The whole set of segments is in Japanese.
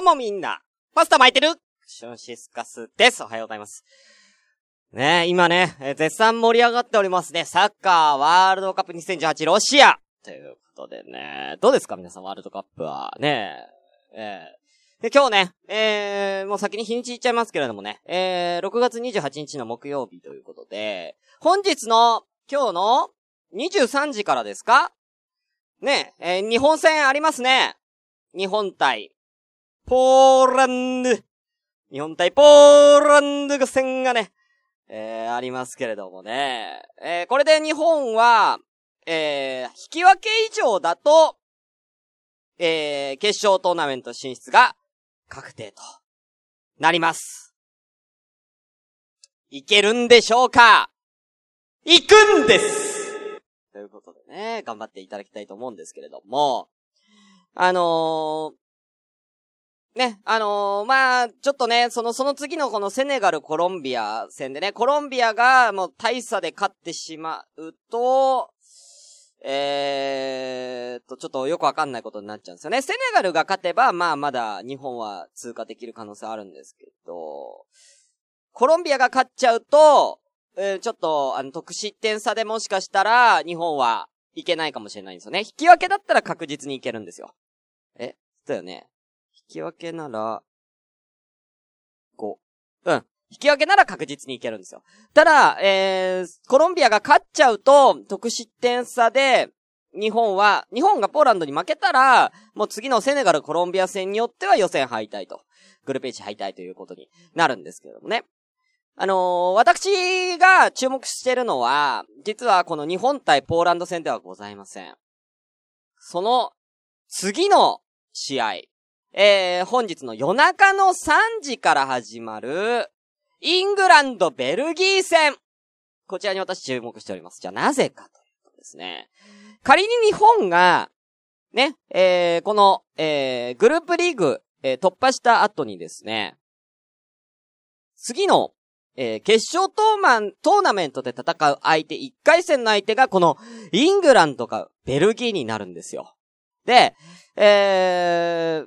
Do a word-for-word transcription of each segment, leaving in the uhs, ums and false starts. うもみんなパスタ巻いてるションシスカスです。おはようございます。ねえ、今ね、えー、絶賛盛り上がっておりますね。サッカーワールドカップにせんじゅうはちロシアということでね、どうですか皆さんワールドカップはねえ。えー、で、今日ね、えー、もう先に日にち言っちゃいますけれどもね、えー、ろくがつにじゅうはちにちの木曜日ということで、本日の今日のにじゅうさんじからですかねえ、えー、日本戦ありますね。日本対ポーランド。日本対ポーランド戦がね、えー、ありますけれどもね。えー、これで日本は、えー、引き分け以上だと、えー、決勝トーナメント進出が確定となります。いけるんでしょうか？行くんです！ということでね、頑張っていただきたいと思うんですけれども、あのー、ね、あのー、まあ、ちょっとね、その、その次のこのセネガル、コロンビア戦でね、コロンビアがもう大差で勝ってしまうと、えーっと、ちょっとよくわかんないことになっちゃうんですよね。セネガルが勝てば、まあ、まだ日本は通過できる可能性あるんですけど、コロンビアが勝っちゃうと、えー、ちょっと、あの、得失点差でもしかしたら、日本はいけないかもしれないんですよね。引き分けだったら確実にいけるんですよ。え、だよね。引き分けなら、ご。うん。引き分けなら確実にいけるんですよ。ただ、えー、コロンビアが勝っちゃうと、得失点差で、日本は、日本がポーランドに負けたら、もう次のセネガル、コロンビア戦によっては予選敗退と。グループ エイチ 敗退ということになるんですけどもね。あのー、私が注目してるのは、実はこの日本対ポーランド戦ではございません。その、次の試合、えー、本日の夜中のさんじから始まる、イングランド・ベルギー戦。こちらに私注目しております。じゃあなぜかということですね。仮に日本が、ね、えー、この、えー、グループリーグ、えー、突破した後にですね、次の、えー、決勝トーマン、トーナメントで戦う相手、いっかい戦の相手がこのイングランドかベルギーになるんですよ。で、えー、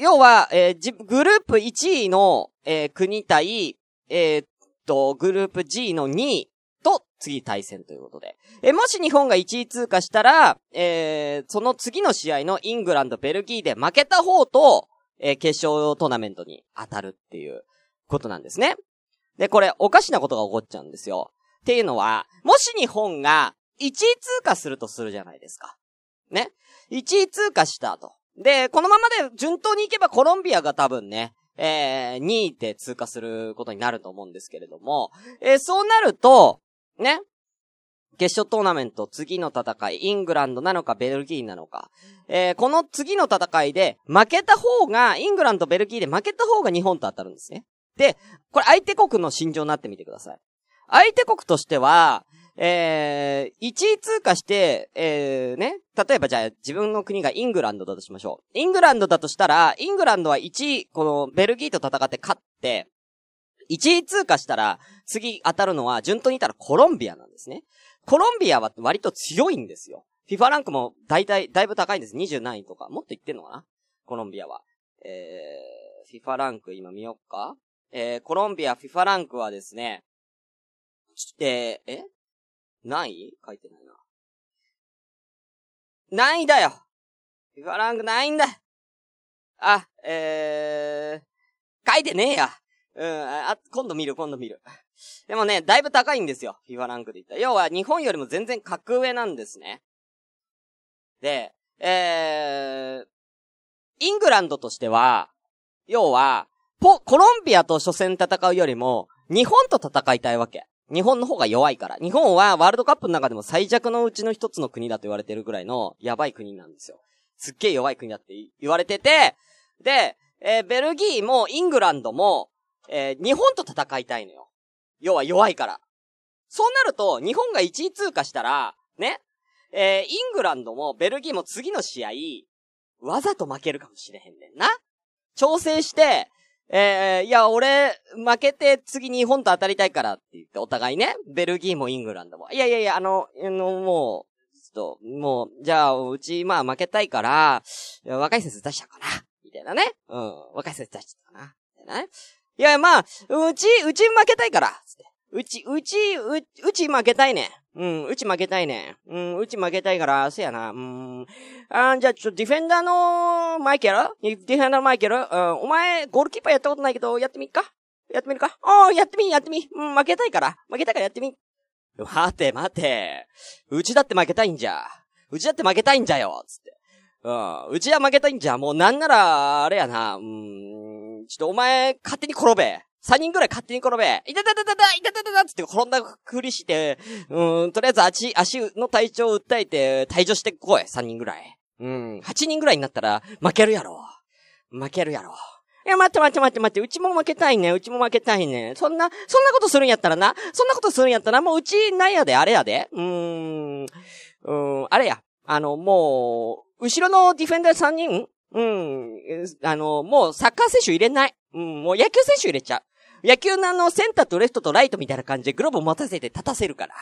要は、えー、グループいちいの、えー、国対、えー、っと、グループ G のにいと次対戦ということで。えー、もし日本がいちい通過したら、えー、その次の試合のイングランド、ベルギーで負けた方と、えー、決勝トーナメントに当たるっていうことなんですね。で、これ、おかしなことが起こっちゃうんですよ。っていうのは、もし日本がいちい通過するとするじゃないですか。ね。いちい通過したと。で、このままで順当にいけばコロンビアが多分ね、えー、にいで通過することになると思うんですけれども、えー、そうなると、ね。決勝トーナメント、次の戦い、イングランドなのか、ベルギーなのか。えー、この次の戦いで、負けた方が、イングランド、ベルギーで負けた方が日本と当たるんですね。で、これ相手国の心情になってみてください。相手国としては、えー、いちい通過して、えー、ね、例えばじゃあ自分の国がイングランドだとしましょう。イングランドだとしたら、イングランドはいちい、このベルギーと戦って勝って、いちい通過したら、次当たるのは、順当にいたらコロンビアなんですね。コロンビアは割と強いんですよ。FIFA ランクも大体、だいぶ高いんです。にじゅうなんいとか。もっといってんのかなコロンビアは。えー、FIFA ランク今見よっかえー、コロンビア FIFA ランクはですね、えー、え何位書いてないな。何位だよ !FIFA ランク何位んだあ、えー、書いてねえや。うん、あ、今度見る、今度見る。でもね、だいぶ高いんですよ。FIFA ランクで言ったら。要は日本よりも全然格上なんですね。で、えー、イングランドとしては、要は、ポ、コロンビアと初戦戦うよりも、日本と戦いたいわけ。日本の方が弱いから。日本はワールドカップの中でも最弱のうちの一つの国だと言われてるぐらいの、やばい国なんですよ。すっげえ弱い国だって言われてて、で、えー、ベルギーもイングランドも、えー、日本と戦いたいのよ。要は弱いから。そうなると、日本がいちい通過したら、ね、えー、イングランドもベルギーも次の試合、わざと負けるかもしれへんねんな。調整して、えー、いや、俺、負けて、次日本と当たりたいからって言って、お互いね、ベルギーもイングランドも。いやいやいや、あの、あのもう、ちょっと、もう、じゃあ、うち、まあ、負けたいから、若い先生出しちゃうかな、みたいなね。うん。若い人たちだな。みたいなね。いや、まあ、うち、うち負けたいから。つってうち、うち、う、うち負けたいね。うん、うち負けたいね。うん、うち負けたいから、せやな。うん。あー、じゃあちょっとディフェンダーのマイケルディフェンダーのマイケル、うん、お前、ゴールキーパーやったことないけど、やってみっかやってみるかあー、やってみ、やってみ。うん、負けたいから。負けたいからやってみ。待て、待て。うちだって負けたいんじゃ。うちだって負けたいんじゃよ。つって。うん、うちは負けたいんじゃ。もうなんなら、あれやな。うん、ちょっとお前、勝手に転べ。三人ぐらい勝手に転べ。いたたたたたいたたたたつって転んだふりして、うん、とりあえず足、足の体調を訴えて、退場してこい。三人ぐらい。うん、八人ぐらいになったら、負けるやろ。負けるやろ。いや、待って待って待って待って、うちも負けたいね。うちも負けたいね。そんな、そんなことするんやったらな。そんなことするんやったら、もううち、なんやで、あれやで。うーん、うーん、あれや。あの、もう、後ろのディフェンダー三人うん、あの、もうサッカー選手入れない。うん、もう野球選手入れちゃう。野球のあの、センターとレフトとライトみたいな感じでグローブ持たせて立たせるから。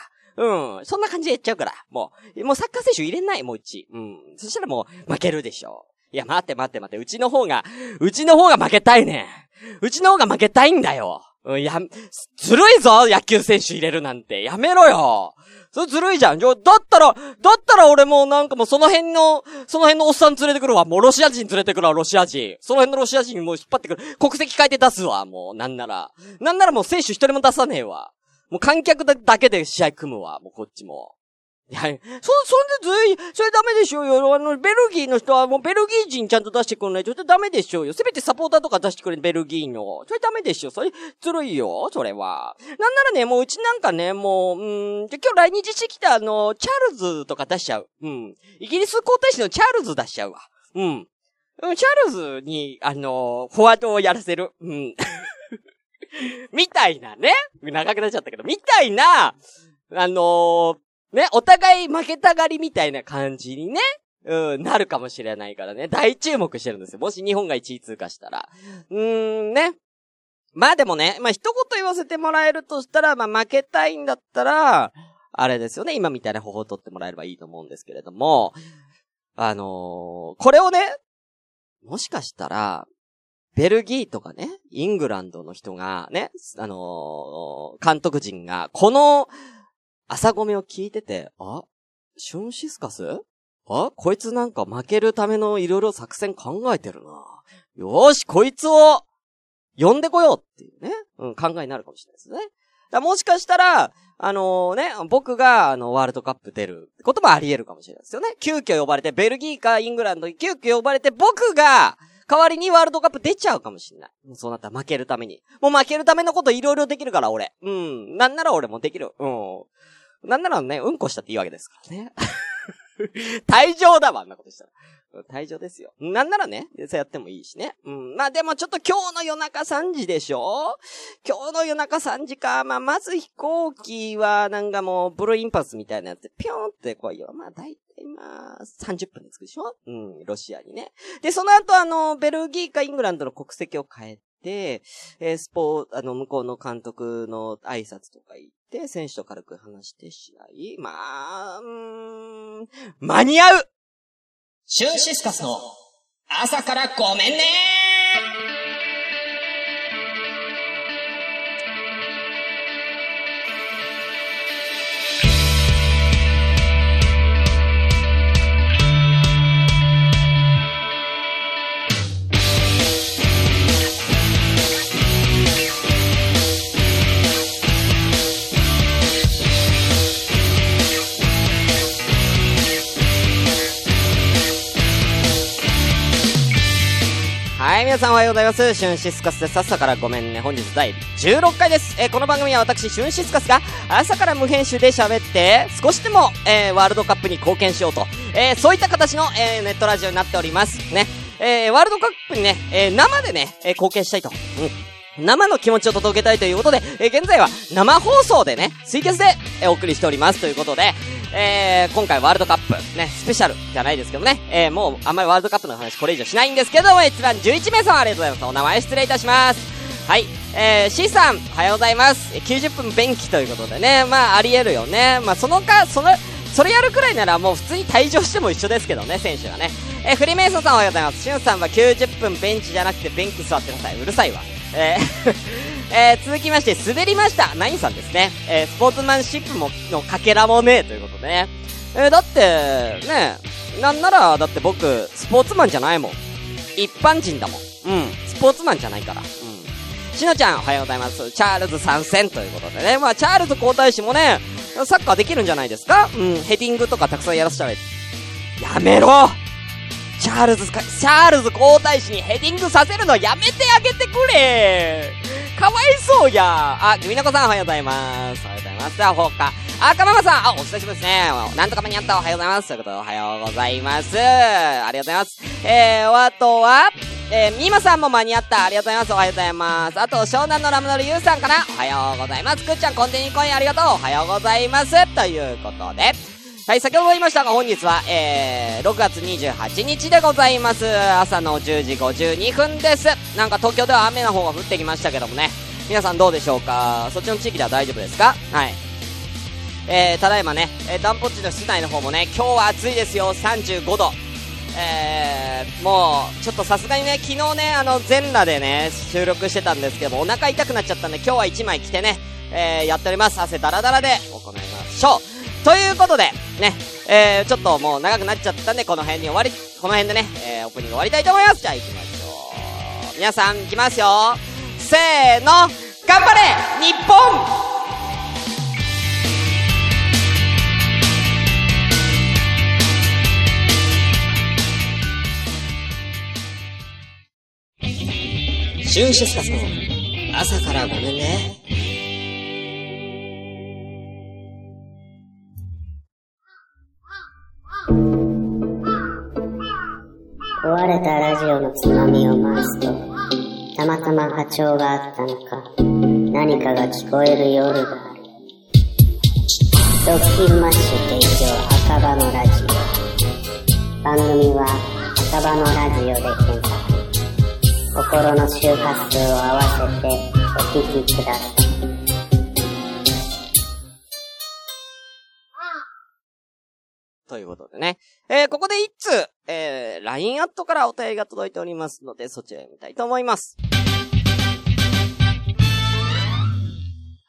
うん、そんな感じでやっちゃうから。もう、もうサッカー選手入れない、もううち。うん、そしたらもう負けるでしょ。いや、待って待って待って、うちの方が、うちの方が負けたいね。うちの方が負けたいんだよ。うん、や、ずるいぞ、野球選手入れるなんて。やめろよ。それずるいじゃん。じゃ、だったら、だったら俺もなんかもうその辺の、その辺のおっさん連れてくるわ。もうロシア人連れてくるわ、ロシア人。その辺のロシア人もう引っ張ってくる。国籍変えて出すわ、もう。なんなら。なんならもう選手一人も出さねえわ。もう観客だけで試合組むわ、もうこっちも。いや、そ、そんでずい、それダメでしょうよ。あの、ベルギーの人はもうベルギー人ちゃんと出してくんないとダメでしょうよ。せめてサポーターとか出してくれるベルギーの。それダメでしょ。それ、ずるいよ。それは。なんならね、もううちなんかね、もう、うん今日来日してきたあの、チャールズとか出しちゃう。うん。イギリス皇太子のチャールズ出しちゃうわ。うん。うん、チャールズに、あの、フォワードをやらせる。うん。みたいなね。長くなっちゃったけど、みたいな、あのー、ね、お互い負けたがりみたいな感じにね、うん、なるかもしれないからね、大注目してるんですよ。もし日本がいちい通過したら。うーん、ね。まあでもね、まあ一言言わせてもらえるとしたら、まあ負けたいんだったら、あれですよね、今みたいな方法を取ってもらえればいいと思うんですけれども、あのー、これをね、もしかしたら、ベルギーとかね、イングランドの人がね、あのー、監督陣が、この、朝ごめを聞いてて、あ、シュンシスカス？あ、こいつなんか負けるためのいろいろ作戦考えてるな。よーし、こいつを呼んでこようっていうね、うん、考えになるかもしれないですね。だもしかしたら、あのー、ね、僕があのワールドカップ出ることもあり得るかもしれないですよね。急遽呼ばれて、ベルギーかイングランドに急遽呼ばれて、僕が代わりにワールドカップ出ちゃうかもしれない。もうそうなったら負けるために。もう負けるためのこといろいろできるから、俺。うん、なんなら俺もできる。うん。なんならね、うんこしたっていいわけですからね。退場だわ、あんなことしたら。退場ですよ。なんならね、そうやってもいいしね。うん。まあでもちょっと今日の夜中さんじでしょ？今日の夜中さんじか。まあまず飛行機はなんかもうブルーインパルスみたいなやつでピョーンって来いよ。まあ大体まあさんじゅっぷんで着くでしょ？うん、ロシアにね。で、その後あの、ベルギーかイングランドの国籍を変えて、で、えー、スポー、あの、向こうの監督の挨拶とか行って、選手と軽く話して試合。まあ、うーん、間に合う！シュンシスカスの朝からごめんねはい、皆さんおはようございます。シュンシスカスです。朝からごめんね。本日だいじゅうろっかいです。えー、この番組は私、シュンシスカスが朝から無編集で喋って、少しでも、えー、ワールドカップに貢献しようと、えー、そういった形の、えー、ネットラジオになっております。ね。えー、ワールドカップにね、えー、生でね、えー、貢献したいと。うん。生の気持ちを届けたいということで、えー、現在は生放送でね、ツイキャスで、えー、お送りしておりますということで、えー、今回ワールドカップ、ね、スペシャルじゃないですけどね、えー、もうあんまりワールドカップの話これ以上しないんですけども、一番じゅういち名様ありがとうございます。お名前失礼いたします。はい、えー、C さん、おはようございます。きゅうじゅっぷん便器ということでね、まああり得るよね。まあそのか、その、それやるくらいならもう普通に退場しても一緒ですけどね、選手がね。えー、フリーメイソンさんおはようございます。しゅんさんはきゅうじゅっぷんベンチじゃなくてベンク座ってください。うるさいわ。えーえー、続きまして滑りましたナインさんですね、えー、スポーツマンシップものかけらもねえということでね、えー、だってねなんならだって僕スポーツマンじゃないもん、一般人だもん、うん、スポーツマンじゃないから、うん、しのちゃんおはようございます。チャールズ参戦ということでね、まあチャールズ皇太子もねサッカーできるんじゃないですか、うん、ヘディングとかたくさんやらせちゃえ。やめろチャールズか、チャールズ皇太子にヘディングさせるのやめてあげてくれ。かわいそうや。あ、みなこさんおはようございます。おはようございます。では、ほか。あ、かままさん。あ、お久しぶりですね。なんとか間に合った。おはようございます。ということで、おはようございます。ありがとうございます。えー、あとは、えー、みまさんも間に合った。ありがとうございます。おはようございます。あと、湘南のラムドルゆうさんかな。おはようございます。くっちゃん、コンテニーコインありがとう。おはようございます。ということで。はい、先ほど言いましたが、本日は、えー、ろくがつにじゅうはちにちでございます。朝のじゅうじごじゅうにふんです。なんか東京では雨の方が降ってきましたけどもね。皆さんどうでしょうか？そっちの地域では大丈夫ですか？はい。えー、ただいまね、えー、ダンポッチの室内の方もね、今日は暑いですよ、さんじゅうごど。えー、もう、ちょっとさすがにね、昨日ね、あの、全裸でね、収録してたんですけども、お腹痛くなっちゃったんで、今日はいちまい着てね、えー、やっております。汗ダラダラで行いましょう。ということで、ね、えー、ちょっともう長くなっちゃったんで、この辺に終わり、この辺でね、えー、オープニング終わりたいと思います。じゃあ行きましょう。皆さん、行きますよ。せーの、頑張れ日本。シュンシスカスの朝からごめんね。壊れたラジオのつまみを回すと、たまたま波長があったのか、何かが聞こえる夜がある。ドッキンマッシュ提供赤羽のラジオ。番組は赤羽のラジオで検索。心の周波数を合わせてお聞きください。ということでね、えー、ここで一通、えー、ライン アットからお便りが届いておりますので、そちらを見たいと思います。は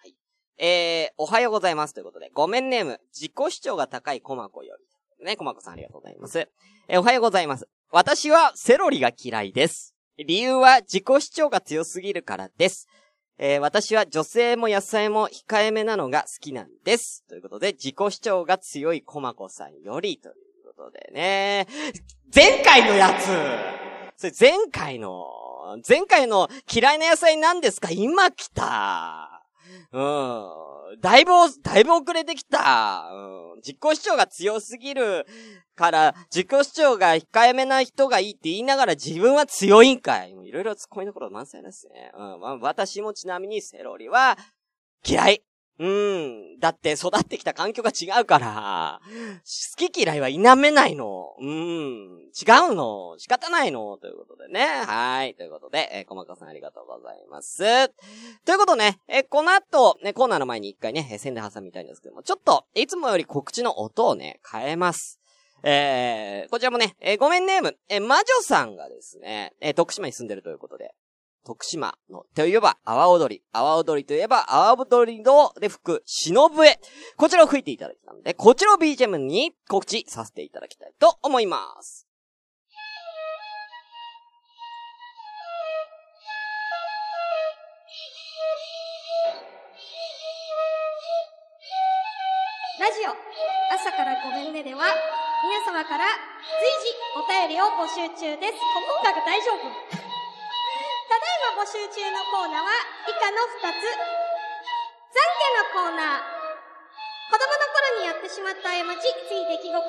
い、えー、おはようございますということで、ごめんネーム、自己主張が高いコマコよりね、コマコさんありがとうございます。えー、おはようございます。私はセロリが嫌いです。理由は自己主張が強すぎるからです。えー、私は女性も野菜も控えめなのが好きなんです。ということで、自己主張が強いコマコさんよりということでね。前回のやつ！それ前回の、前回の嫌いな野菜なんですか？今来た。うん。だいぶ、だいぶ遅れてきた。うん。自己主張が強すぎるから、自己主張が控えめな人がいいって言いながら自分は強いんかい。いろいろツッコミの頃満載ですね。うん、まあ、私もちなみにセロリは嫌い。うん。だって育ってきた環境が違うから、好き嫌いは否めないの。うん。違うの。仕方ないの。ということでね。はい。ということで、えー、こまかさんありがとうございます。ということでね、えー、この後、ね、コーナーの前に一回ね、宣伝挟みたいんですけども、ちょっと、いつもより告知の音をね、変えます。えー、こちらもね、えー、ごめんネーム、えー、魔女さんがですね、えー、徳島に住んでるということで、徳島の、といえば、阿波踊り、阿波踊りといえば、阿波踊りの、で吹く、篠笛。こちらを吹いていただいたので、こちらを ビージーエム に告知させていただきたいと思います。ラジオ、朝からごめんねでは、皆様から随時お便りを募集中です。音楽大丈夫？ただいま募集中のコーナーは以下のふたつ。懺悔のコーナー。子供の頃にやってしまった過ち、つい出来心、興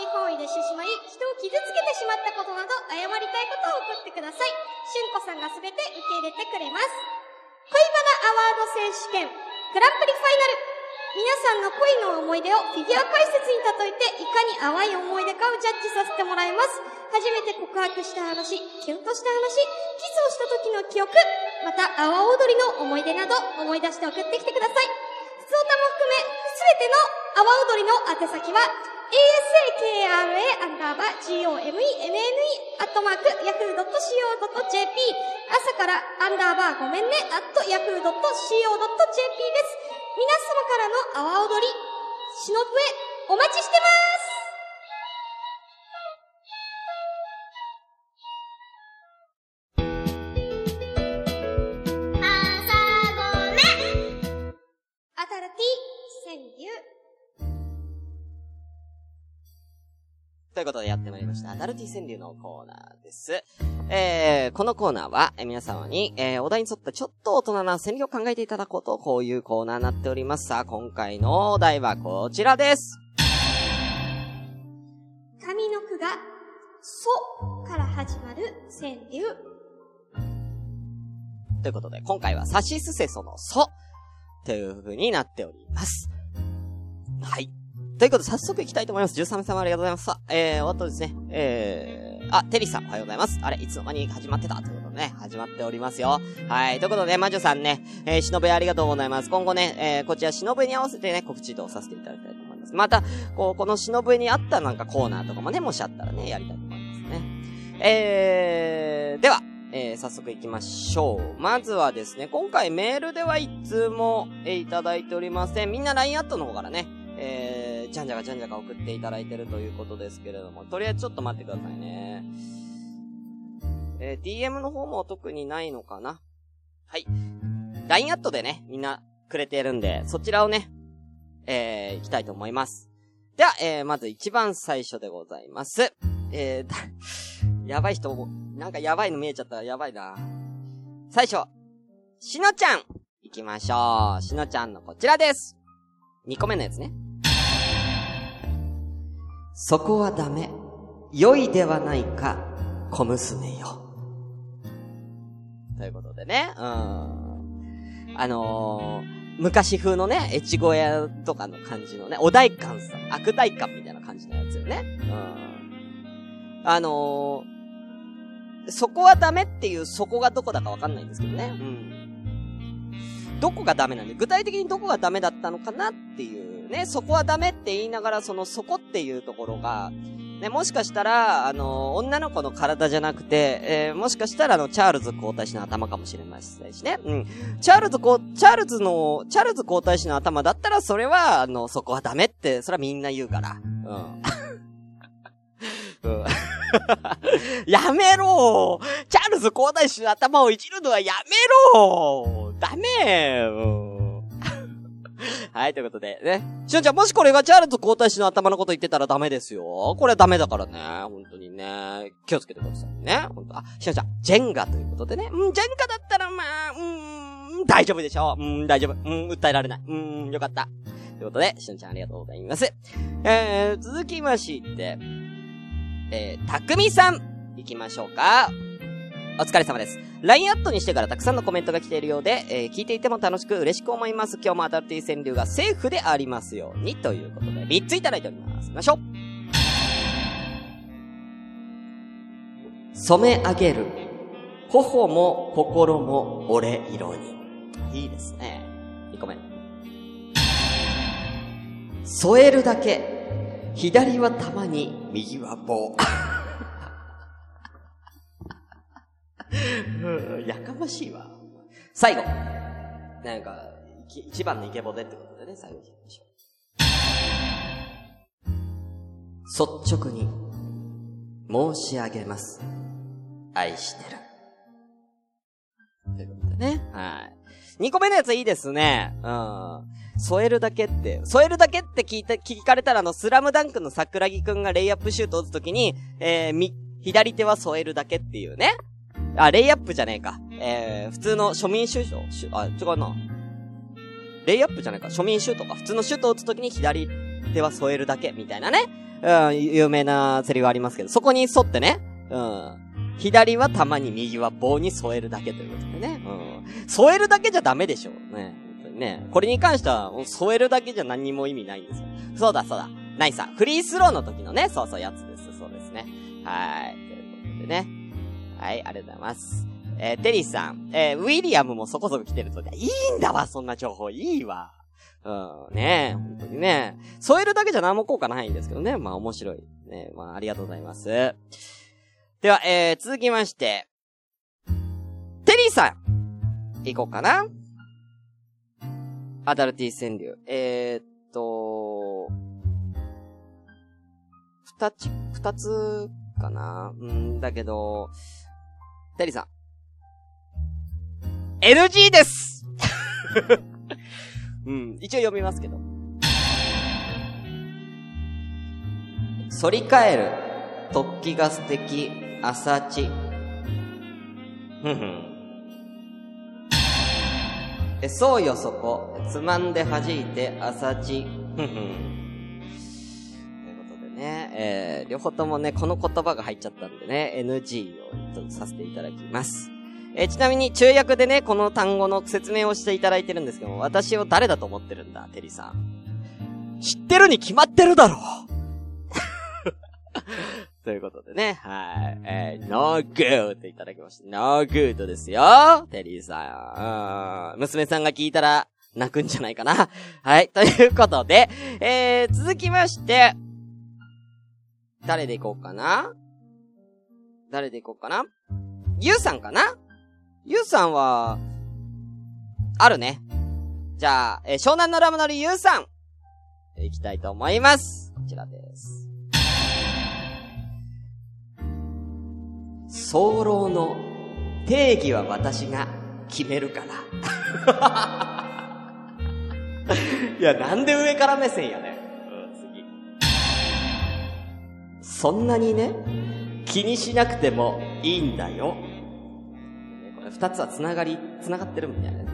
味本位でしてしまい、人を傷つけてしまったことなど、謝りたいことを送ってください。しゅんこさんがすべて受け入れてくれます。恋バナアワード選手権グランプリファイナル。皆さんの恋の思い出をフィギュア解説に例えて、いかに淡い思い出かをジャッジさせてもらいます。初めて告白した話、キュンとした話、キスをした時の記憶、また阿波踊りの思い出など思い出して送ってきてください。普通歌も含め全ての阿波踊りの宛先はエーエスエーケーアールエーアンダーバージーオーエムイーエムエムイーアットマークヤフードットシーオードットジェーピー 朝からアンダーバーごめんねアットヤフードットシーオードットジェーピー です。皆様からの阿波踊り、しのぶえお待ちしてます。ということでやってまいりましたアダルティ川柳のコーナーです、えー、このコーナーは、えー、皆様に、えー、お題に沿ったちょっと大人な川柳を考えていただこうとこういうコーナーになっております。さあ今回のお題はこちらです。上の句がそから始まる川柳ということで、今回はさしすせそのそという風になっております。はい、ということで、早速行きたいと思います。じゅうさん名様ありがとうございます。さあ、えー、終わったですね。えー、あ、テリーさんおはようございます。あれ、いつの間に始まってたということでね、始まっておりますよ。はい、ということで、魔女さんね、えー、しのぶありがとうございます。今後ね、えー、こちらしのぶに合わせてね、告知とさせていただきたいと思います。また、こう、このしのぶに合ったなんかコーナーとかもね、もしあったらね、やりたいと思いますね。えー、では、えー、早速行きましょう。まずはですね、今回メールではいつも、えー、いただいておりません。みんな ライン アットの方からね、えー、じゃんじゃかじゃんじゃか送っていただいてるということですけれども、とりあえずちょっと待ってくださいね。えー、ディーエム の方も特にないのかな。はい。ライン アットでね、みんなくれてるんで、そちらをね、えー、行きたいと思います。では、えー、まず一番最初でございます。えー、やばい人、なんかやばいの見えちゃったらやばいな。最初、しのちゃん行きましょう。しのちゃんのこちらです。にこめのやつね。そこはダメ、良いではないか、小娘よ。ということでね、うん。あのー、昔風のね、越後屋とかの感じのね、お代官さん、悪代官みたいな感じのやつよね。うん。あのー、そこはダメっていうそこがどこだかわかんないんですけどね。うん。どこがダメなんで、具体的にどこがダメだったのかなっていう。ね、そこはダメって言いながら、そのそこっていうところが、ね、もしかしたら、あの、女の子の体じゃなくて、えー、もしかしたら、あの、チャールズ皇太子の頭かもしれませんしね。うん。チャールズ皇、チャールズの、チャールズ皇太子の頭だったら、それは、あの、そこはダメって、それはみんな言うから。うん。うん。やめろー、チャールズ皇太子の頭をいじるのはやめろー、ダメー、うん。はい、ということでね。しのちゃん、もしこれがチャールズ皇太子の頭のこと言ってたらダメですよ。これはダメだからね。本当にね。気をつけてくださいね。本当。あ、しのちゃん、ジェンガということでね。うん、ジェンガだったら、まあ、うん、大丈夫でしょう。うん、大丈夫。うん、訴えられない。うん、よかった。ということで、しのちゃんありがとうございます。えー、続きまして、えー、たくみさん、行きましょうか。お疲れ様です。ライン アットにしてからたくさんのコメントが来ているようで、えー、聞いていても楽しく嬉しく思います。今日もアダルティ川柳がセーフでありますようにということで、みっついただいております。行きましょう。染め上げる。頬も心も俺色に。いいですね。にこめ。添えるだけ。左は玉に、右は棒。やかましいわ。最後。なんか、一番のイケボでってことでね、最後に行きましょう。率直に、申し上げます。愛してる。ということでね。はい。二個目のやついいですね。うん。添えるだけって、添えるだけって聞いた、聞かれたら、あの、スラムダンクの桜木くんがレイアップシュートを打つときに、えー、み、左手は添えるだけっていうね。あ、レイアップじゃねえか。えー、普通の庶民シュート、あ、違うな。レイアップじゃねえか。庶民シュートか。普通のシュートを打つときに左手は添えるだけ、みたいなね。うん、有名なセリフありますけど、そこに沿ってね。うん。左は玉に、右は棒に添えるだけということでね。うん。添えるだけじゃダメでしょ。ね。本当にね。これに関しては、添えるだけじゃ何にも意味ないんですよ。そうだ、そうだ。ないさ。フリースローの時のね、そうそう、やつです。そうですね。はい。ということでね。はい、ありがとうございます。えー、テリーさん、えー、ウィリアムもそこそこ来てるとね、いいんだわ、そんな情報、いいわ。うん、ねえ、本当にね。添えるだけじゃ何も効果ないんですけどね。まあ面白い。ね、まあありがとうございます。では、えー、続きまして、テリーさん、いこうかな。アダルティ川柳。えー、っと、二つ、二つかな。うんだけど、テリーさん。エヌジー ですうん、一応読みますけど。反り返る突起が素敵朝地ふんふんえそうよそこつまんで弾いて朝地ふんふんということでね、えー、両方ともねこの言葉が入っちゃったんでね エヌジー をさせていただきます。えー、ちなみに中訳でねこの単語の説明をしていただいてるんですけども、私を誰だと思ってるんだテリーさん、知ってるに決まってるだろということでね、はい、えー、no good いただきました。 no good ですよテリーさん。うーん、娘さんが聞いたら泣くんじゃないかな。はい、ということで、えー、続きまして誰でいこうかな誰でいこうかなゆうさんかな。ゆうさんは、あるね。じゃあ、えー、湘南のラムのりゆうさん、いきたいと思います。こちらです。早漏の定義は私が決めるから。いや、なんで上から目線やね。うん、次。そんなにね、気にしなくてもいいんだよ。二つはつながり、つながってるみたいな。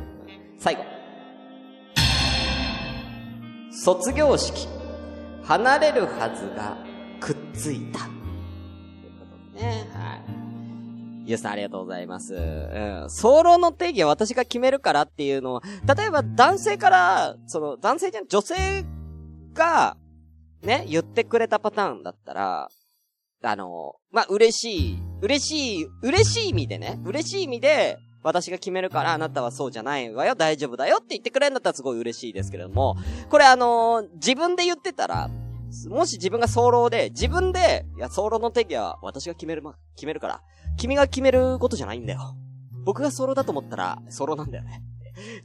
最後。卒業式。離れるはずがくっついた。ということでね。はい。ゆうさんありがとうございます。うん。早漏の定義は私が決めるからっていうのを、例えば男性から、その男性じゃん、女性が、ね、言ってくれたパターンだったら、あの、まあ、嬉しい、嬉しい、嬉しい意味でね、嬉しい意味で、私が決めるから、あなたはそうじゃないわよ、大丈夫だよって言ってくれるんだったらすごい嬉しいですけれども、これあのー、自分で言ってたら、もし自分が早漏で、自分で、いや、早漏の定義は私が決める、ま、決めるから、君が決めることじゃないんだよ。僕が早漏だと思ったら、早漏なんだよね。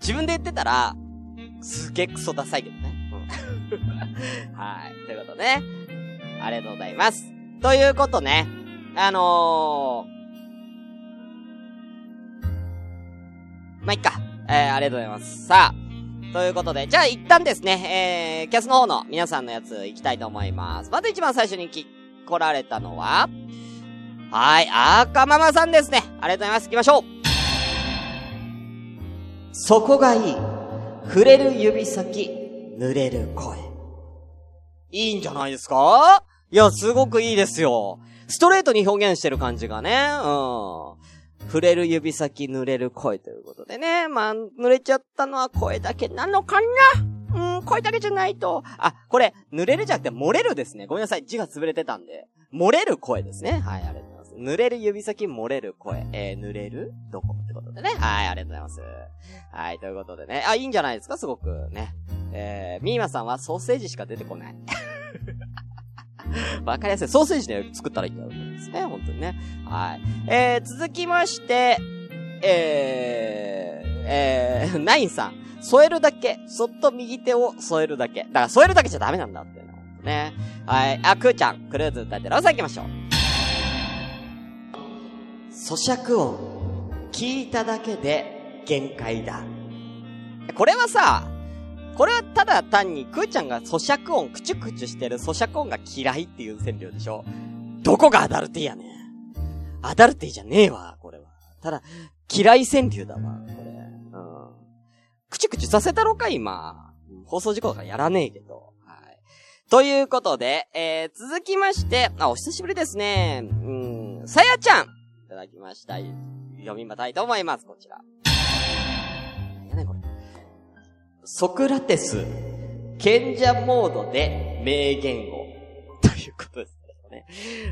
自分で言ってたら、すげえクソダサいけどね。はい、ということね。ありがとうございます。ということね、あのー、まあ、いっか、えー、ありがとうございます。さあ、ということで、じゃあ一旦ですね、えー、キャスの方の皆さんのやついきたいと思います。まず一番最初にき来られたのは、はい、あかママさんですね。ありがとうございます。行きましょう。そこがいい。触れる指先、濡れる声。いいんじゃないですか？いや、すごくいいですよ。ストレートに表現してる感じがね。うん。触れる指先、濡れる声ということでね。まあ、濡れちゃったのは声だけなのかな？うん、声だけじゃないと。あ、これ、濡れるじゃなくて漏れるですね。ごめんなさい。字が潰れてたんで。漏れる声ですね。はい、ありがとうございます。濡れる指先、漏れる声。えー、濡れるどこってことでね。はい、ありがとうございます。はい、ということでね。あ、いいんじゃないですか？すごくね。えー、ミーマさんはソーセージしか出てこない。わかりやすい。ソーセージね、作ったらいいんだろうですね。本当にね。はい。えー、続きまして、えー、えー、ナインさん。添えるだけ。そっと右手を添えるだけ。だから添えるだけじゃダメなんだってね。ね。はい。あ、くーちゃん。クルーズ歌ってラブさん行きましょう。咀嚼音。聞いただけで限界だ。これはさ、これはただ単に、くーちゃんが咀嚼音、くちゅくちゅしてる咀嚼音が嫌いっていう線量でしょ。どこがアダルティやねん。アダルティじゃねえわ、これは。ただ、嫌い線量だわ、これ。うん。くちゅくちゅさせたろか、今。放送事故だからやらねえけど。はい。ということで、えー、続きまして、あ、お久しぶりですね。うん、さやちゃん。いただきました。読みまたいと思います、こちら。何やねん、これ。ソクラテス、賢者モードで名言を。ということですね。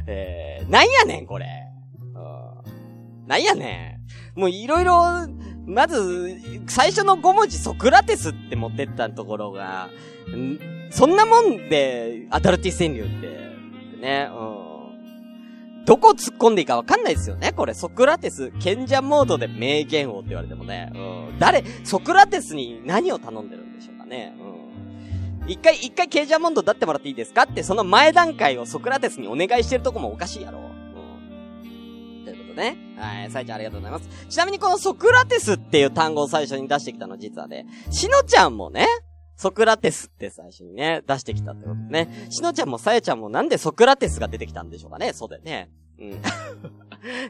えー、なんやねん、これ。なんやねん。もういろいろ、まず、最初のごもじソクラテスって持ってったところが、そんなもんで、アダルティ川柳って、ね、うん。どこ突っ込んでいいかわかんないですよね、これ。ソクラテス、賢者モードで名言をって言われてもね、うん。誰、ソクラテスに何を頼んでるんでしょうかね、うん。一回、一回ケージャーモンドになってもらっていいですかって、その前段階をソクラテスにお願いしてるとこもおかしいやろ。うん。ということね。はい、さえちゃんありがとうございます。ちなみにこのソクラテスっていう単語を最初に出してきたの実はね、しのちゃんもね、ソクラテスって最初にね、出してきたってことね。しのちゃんもさえちゃんもなんでソクラテスが出てきたんでしょうかね、そうだよね。うん。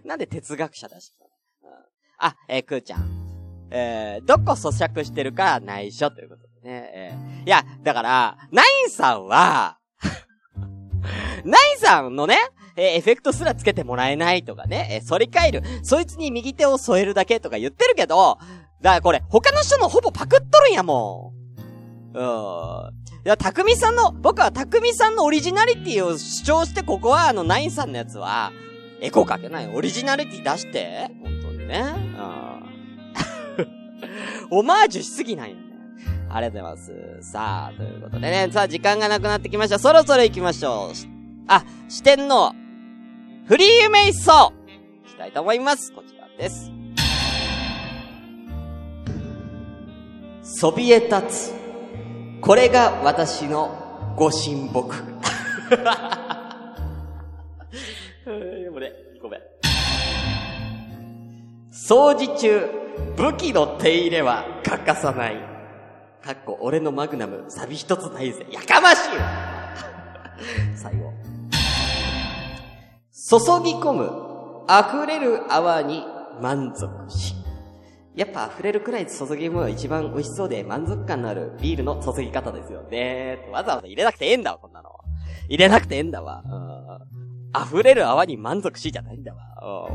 なんで哲学者出してきたの、うん、あ、えー、くーちゃん。えー、どこ咀嚼してるか内緒ということ。ねえー、いや、だから、ナインさんは、ナインさんのね、えー、エフェクトすらつけてもらえないとかね、えー、反り返る、そいつに右手を添えるだけとか言ってるけど、だからこれ、他の人のほぼパクっとるんやもん。うーん。いや、たくみさんの、僕はたくみさんのオリジナリティを主張して、ここはあの、ナインさんのやつは、エコかけない、オリジナリティ出して、本当にね。オマージュしすぎなんや。ありがとうございます。さあ、ということでね。さあ、時間がなくなってきました。そろそろ行きましょう。あ、四天王、フリー夢一掃いきたいと思います。こちらです。そびえ立つ。これが私のご神木。俺、ごめん。掃除中、武器の手入れは欠かさない。かっこ俺のマグナムサビ一つないぜ。やかましいわ。最後。注ぎ込む溢れる泡に満足し。やっぱ溢れるくらい注ぎ込むのが一番美味しそうで満足感のあるビールの注ぎ方ですよね。わざわざ入れなくてええんだわ、こんなの。入れなくてええんだわ。溢れる泡に満足しじゃないんだわ。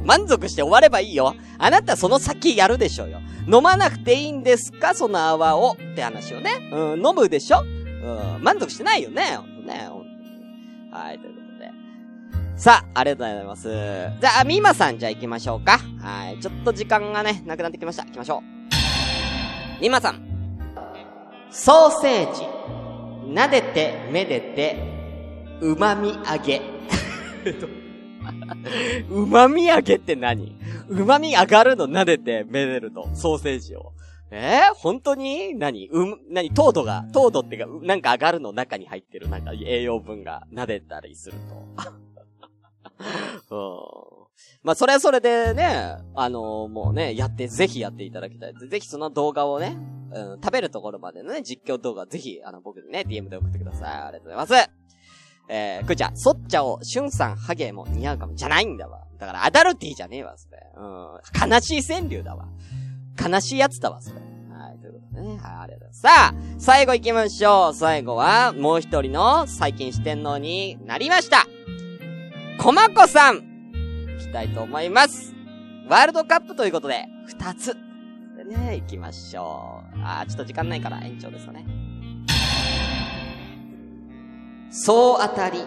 満足して終わればいいよ。あなたその先やるでしょうよ。飲まなくていいんですかその泡をって話をね。うん、飲むでしょ。うん、満足してないよね。ほんとね。ほんとに。はい、ということで。さあ、ありがとうございます。じゃあ、みまさん、じゃあ行きましょうか。はい、ちょっと時間がね、なくなってきました。行きましょう。みまさん。ソーセージ。撫でて、撫でて、うまみ揚げ。うまみ揚げって何？うまみ上がるの撫でてめでるとソーセージをえー、本当に何うん何糖度が糖度ってかなんか上がるの中に入ってるなんか栄養分が撫でたりするとうんまあそれはそれでねあのー、もうねやってぜひやっていただきたいぜひその動画をね、うん、食べるところまでのね実況動画ぜひあの僕にね ディーエム で送ってくださいありがとうございます。えー、くーちゃん、そっちゃお、しゅんさん、ハゲも似合うかも、じゃないんだわ。だから、アダルティじゃねえわ、それ。うん。悲しい川柳だわ。悲しいやつだわ、それ。はい、ということでね。はい、ありがとうございます。さあ、最後行きましょう。最後は、もう一人の、最近四天王になりました。こまこさん、行きたいと思います。ワールドカップということで、二つ。ね、行きましょう。あー、ちょっと時間ないから、延長ですよね。そう当たり。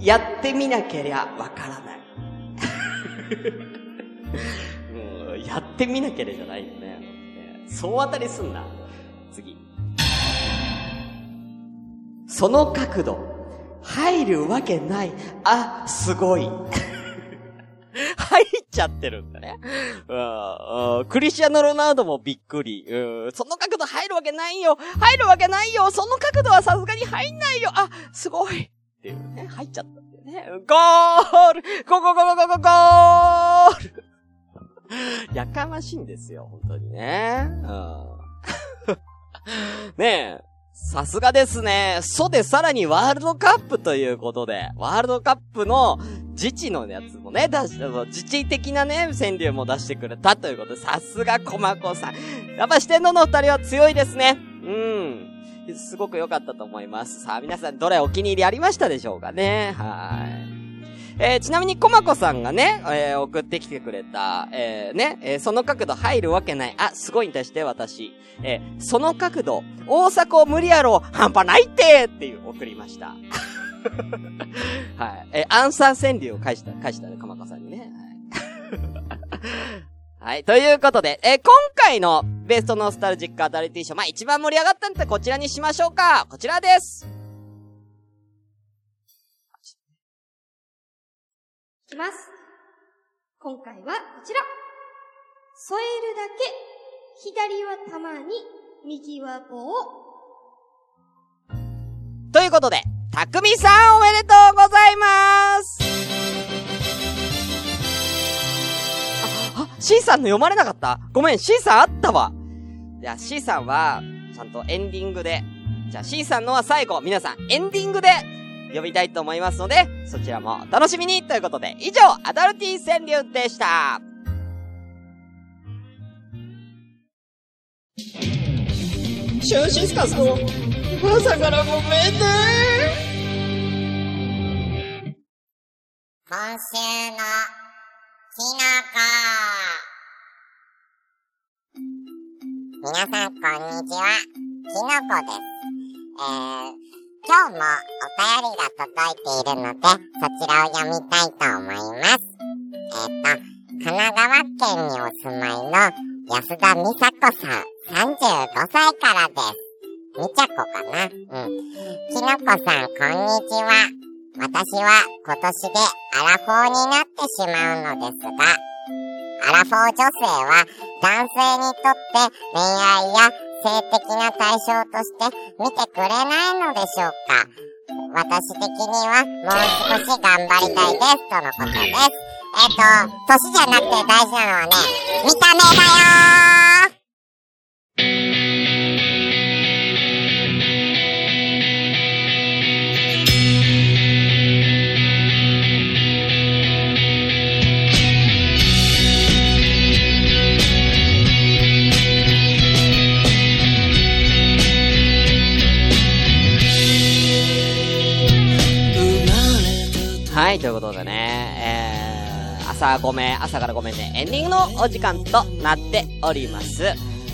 やってみなけりゃわからない。うん、やってみなけりゃじゃないよね。そう当たりすんな。次。その角度。入るわけない。あ、すごい。入っちゃってるんだね。うんうん、クリスチアーノ・ロナウドもびっくり、うん。その角度入るわけないよ。入るわけないよ。その角度はさすがに入んないよ。あ、すごい。っていうね。入っちゃったんだよね。ゴールゴーゴーゴーゴーゴーゴールやかましいんですよ。本当にね。うん、ねえ。さすがですね。そでさらにワールドカップということで、ワールドカップの自治のやつもね、出し、自治的なね、川柳も出してくれたということで、さすがこまこさん。やっぱ四天王の二人は強いですね。うん。すごく良かったと思います。さあ皆さん、どれお気に入りありましたでしょうかね。はい。えー、ちなみにこまこさんがね、えー、送ってきてくれた、えー、ね、えー、その角度入るわけない。あ、すごいに対して私、えー、その角度、大阪を無理やろ、半端ないってっていう送りました。はい。えー、アンサー川柳を返した、返したね、こまこさんにね。はい、はい、ということで、えー、今回のベストノスタルジックアダルティー賞、まあ、一番盛り上がったんでこちらにしましょうか。こちらです。いきます。今回はこちら。添えるだけ、左は玉に、右は棒。ということで、たくみさんおめでとうございます。C さんの読まれなかった？ごめん、 C さんあったわ。じゃあ C さんはちゃんとエンディングで、じゃあ C さんのは最後、皆さんエンディングで読みたいと思いますので、そちらもお楽しみに。ということで、以上アダルティ川柳でした。シューシスカさん、朝からごめんね。今週のきなこ、皆さんこんにちは、きなこです。えー、今日もお便りが届いているので、そちらを読みたいと思います。えっ、ー、と、神奈川県にお住まいの安田美佐子さん、さんじゅうごさいからです。みちゃこかな。うん。きなこさん、こんにちは。私は今年でアラフォーになってしまうのですが、アラフォー女性は男性にとって恋愛や性的な対象として見てくれないのでしょうか。私的にはもう少し頑張りたいです、とのことです。えっと、歳じゃなくて大事なのはね、見た目だよー。はい、ということでね、えー、朝ごめん、朝からごめんね、エンディングのお時間となっております。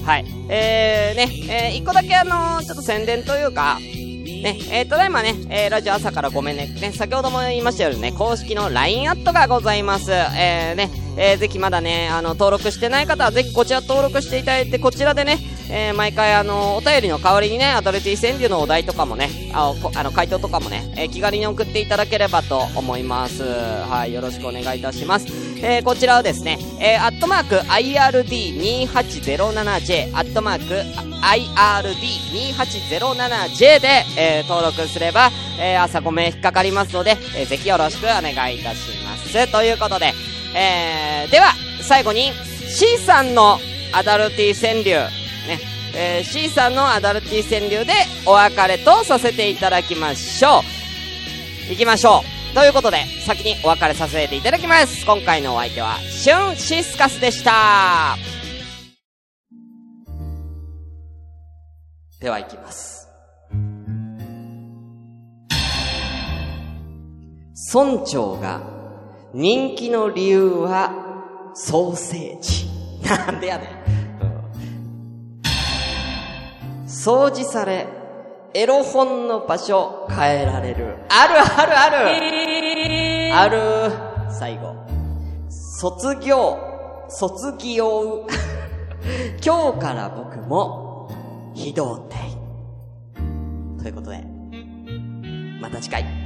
はい、えー、ね、えー、一個だけあのー、ちょっと宣伝というか、ね、えー、ただいまね、えー、ラジオ朝からごめんね、ね、先ほども言いましたようにね、公式の ライン アットがございます。えー、ね、えー、ぜひまだね、あの、登録してない方はぜひこちら登録していただいて、こちらでね、えー、毎回あのー、お便りの代わりにね、アダルティ川柳のお題とかもね、あの、あの回答とかもね、えー、気軽に送っていただければと思います。はい、よろしくお願いいたします。えー、こちらはですね、えー、アットマーク アイアールディーにーはちゼロななジェイ、アットマーク アイアールディーにーはちゼロななジェイ で、えー、登録すれば、えー、朝ごめん引っかかりますので、えー、ぜひよろしくお願いいたします。ということで、えー、では、最後に C さんのアダルティ川柳、ねえー、C さんのアダルティ川柳でお別れとさせていただきましょう。いきましょう。ということで、先にお別れさせていただきます。今回のお相手はシュンシスカスでした。ではいきます。村長が人気の理由はソーセージ。なんでやねん。掃除され、エロ本の場所変えられる。あるあるあるある。最後、卒業卒業今日から僕も非童貞。ということで、また次回。